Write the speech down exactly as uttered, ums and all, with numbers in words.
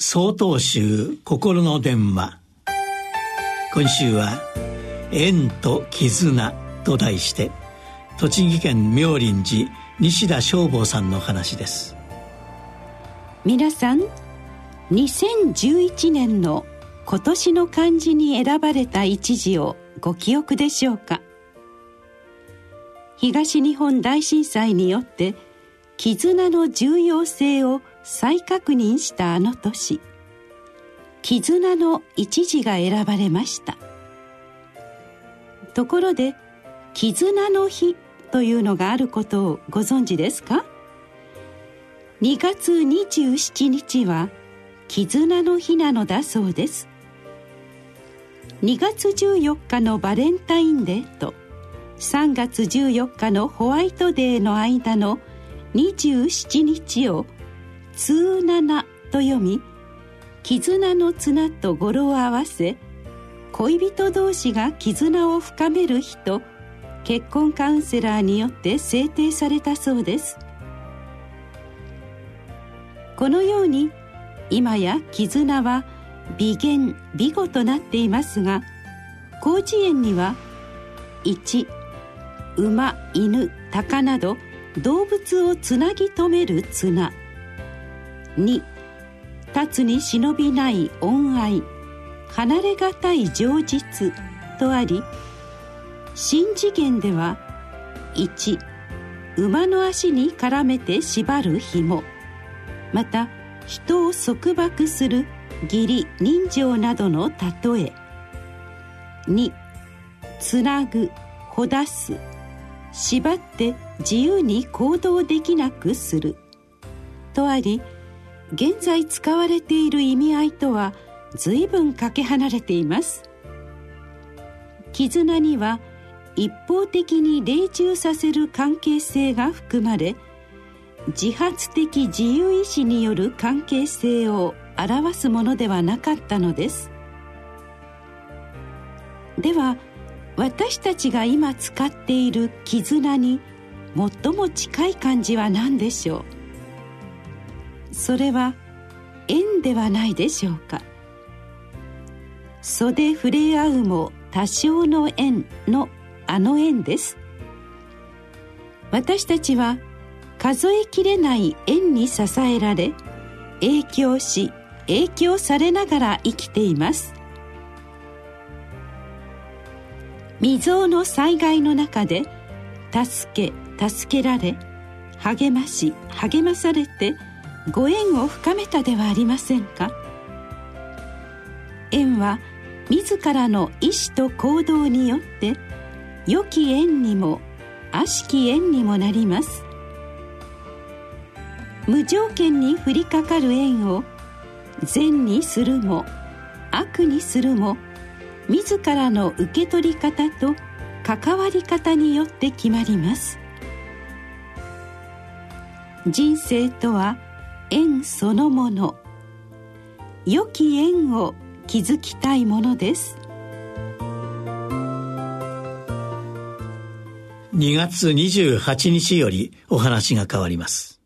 曹洞宗心の電話。今週は縁と絆と題して栃木県妙林寺西田正坊さんの話です。皆さん、にせんじゅういちねんの今年の漢字に選ばれた一字をご記憶でしょうか。東日本大震災によって絆の重要性を再確認したあの年、絆の一字が選ばれました。ところで、絆の日というのがあることをご存知ですか。にがつにじゅうしちにちは絆の日なのだそうです。にがつじゅうよっかのバレンタインデーとさんがつじゅうよっかのホワイトデーの間のにじゅうしちにちを通七と読み、絆の綱と語呂を合わせ、恋人同士が絆を深める日と結婚カウンセラーによって制定されたそうです。このように今や絆は美言美語となっていますが、広辞苑には一、馬、犬、鷹など動物をつなぎ止める綱、に、立つに忍びない恩愛、離れがたい情実とあり、新次元では一、馬の足に絡めて縛る紐、また人を束縛する義理人情などの例え、に、つなぐ、ほだす、縛って自由に行動できなくするとあり、現在使われている意味合いとは随分かけ離れています。絆には一方的に隷従させる関係性が含まれ、自発的自由意志による関係性を表すものではなかったのです。では、私たちが今使っている絆に最も近い漢字は何でしょう。それは縁ではないでしょうか。袖触れ合うも多少の縁のあの縁です。私たちは数えきれない縁に支えられ、影響し影響されながら生きています。未曾有の災害の中で助け助けられ、励まし励まされてご縁を深めたではありませんか。縁は自らの意志と行動によって良き縁にも悪しき縁にもなります。無条件に降りかかる縁を善にするも悪にするも、自らの受け取り方と関わり方によって決まります。人生とは縁そのもの、良き縁を築きたいものです。にがつにじゅうはちにちよりお話が変わります。